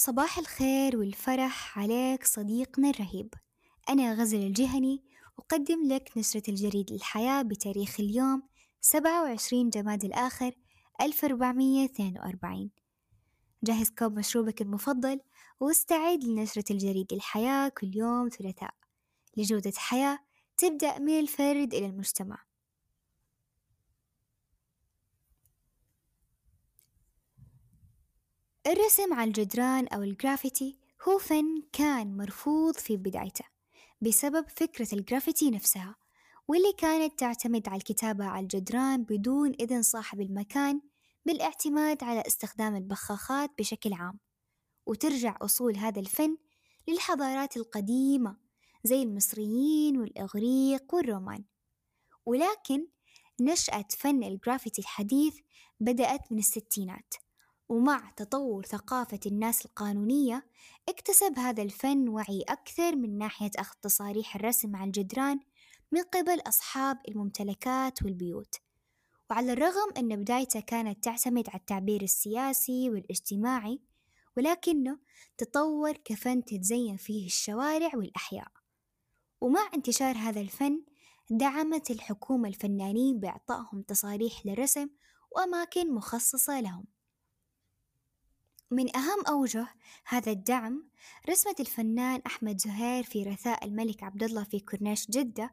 صباح الخير والفرح عليك صديقنا الرهيب. أنا غزل الجهني أقدم لك نشرة الجريد للحياة بتاريخ اليوم 27 جماد الآخر 1442. جهز كوب مشروبك المفضل واستعد لنشرة الجريد للحياة كل يوم ثلاثاء لجودة حياة تبدأ من الفرد إلى المجتمع. الرسم على الجدران أو الجرافيتي هو فن كان مرفوض في بدايته بسبب فكرة الجرافيتي نفسها، واللي كانت تعتمد على الكتابة على الجدران بدون إذن صاحب المكان بالاعتماد على استخدام البخاخات بشكل عام. وترجع أصول هذا الفن للحضارات القديمة زي المصريين والإغريق والرومان، ولكن نشأة فن الجرافيتي الحديث بدأت من الستينات، ومع تطور ثقافة الناس القانونية اكتسب هذا الفن وعي أكثر من ناحية أخذ تصاريح الرسم على الجدران من قبل أصحاب الممتلكات والبيوت. وعلى الرغم أن بدايته كانت تعتمد على التعبير السياسي والاجتماعي، ولكنه تطور كفن تتزين فيه الشوارع والأحياء. ومع انتشار هذا الفن دعمت الحكومة الفنانين بإعطائهم تصاريح للرسم وأماكن مخصصة لهم. من أهم أوجه هذا الدعم رسمة الفنان أحمد زهير في رثاء الملك عبدالله في كورنيش جدة،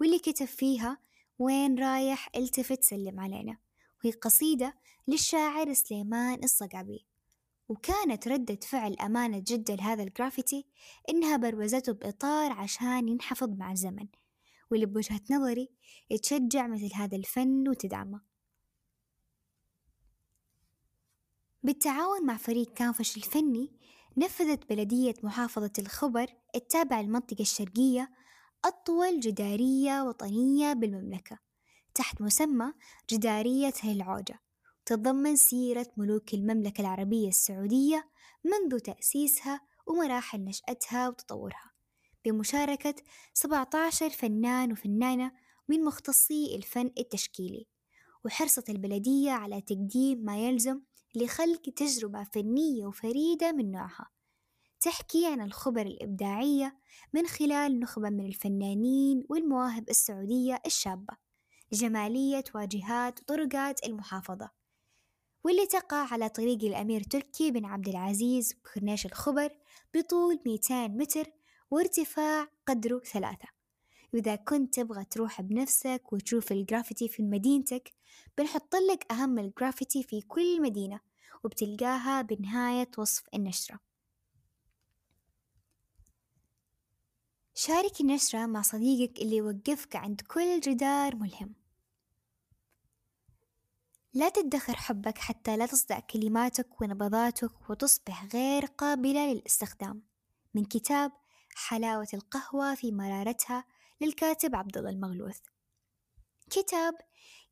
واللي كتب فيها وين رايح التفت سلم علينا، وهي قصيدة للشاعر سليمان الصقبي. وكانت ردة فعل أمانة جدة لهذا الجرافيتي إنها بروزته بإطار عشان ينحفظ مع الزمن، واللي بوجهة نظري تشجع مثل هذا الفن وتدعمه. بالتعاون مع فريق كافش الفني نفذت بلدية محافظة الخبر التابعة للمنطقة الشرقية أطول جدارية وطنية بالمملكة تحت مسمى جدارية هلعوجة، تتضمن سيرة ملوك المملكة العربية السعودية منذ تأسيسها ومراحل نشأتها وتطورها بمشاركة 17 فنان وفنانة من مختصي الفن التشكيلي. وحرصت البلدية على تقديم ما يلزم لخلق تجربة فنية وفريدة من نوعها، تحكي عن الخبر الإبداعية من خلال نخبة من الفنانين والمواهب السعودية الشابة لجمالية واجهات وطرقات المحافظة، واللي تقع على طريق الأمير تركي بن عبد العزيز بكورنيش الخبر بطول 200 متر وارتفاع قدره 3. وإذا كنت تبغى تروح بنفسك وتشوف الجرافيتي في مدينتك بنحط لك أهم الجرافيتي في كل مدينة، وبتلقاها بنهاية وصف النشرة. شارك النشرة مع صديقك اللي يوقفك عند كل جدار ملهم. لا تدخر حبك حتى لا تصدع كلماتك ونبضاتك وتصبح غير قابلة للاستخدام، من كتاب حلاوة القهوة في مرارتها للكاتب عبد الله المغلوث، كتاب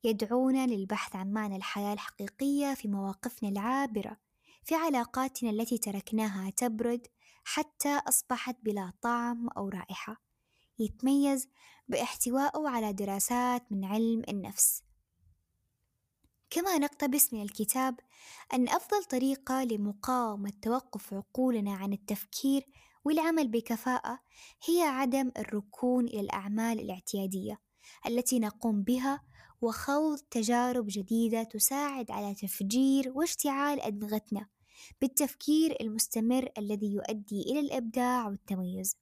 يدعونا للبحث عن معنى الحياة الحقيقية في مواقفنا العابرة، في علاقاتنا التي تركناها تبرد حتى أصبحت بلا طعم أو رائحة. يتميز باحتوائه على دراسات من علم النفس. كما نقتبس من الكتاب أن أفضل طريقة لمقاومة توقف عقولنا عن التفكير والعمل بكفاءة هي عدم الركون إلى الأعمال الاعتيادية التي نقوم بها، وخوض تجارب جديدة تساعد على تفجير واشتعال أدمغتنا بالتفكير المستمر الذي يؤدي إلى الإبداع والتميز.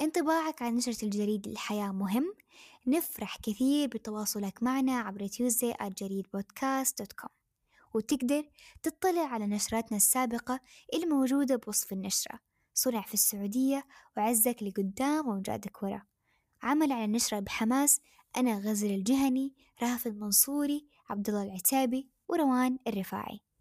انطباعك عن نشرة الجريد للحياة مهم، نفرح كثير بتواصلك معنا عبر tuesday@الجريد بودكاست.com، وتقدر تطلع على نشراتنا السابقة الموجودة بوصف النشرة، صنع في السعودية وعزك لقدام ومجادك ورا. عمل على النشرة بحماس أنا غزل الجهني، رهف المنصوري، عبد الله العتيبي، وروان الرفاعي.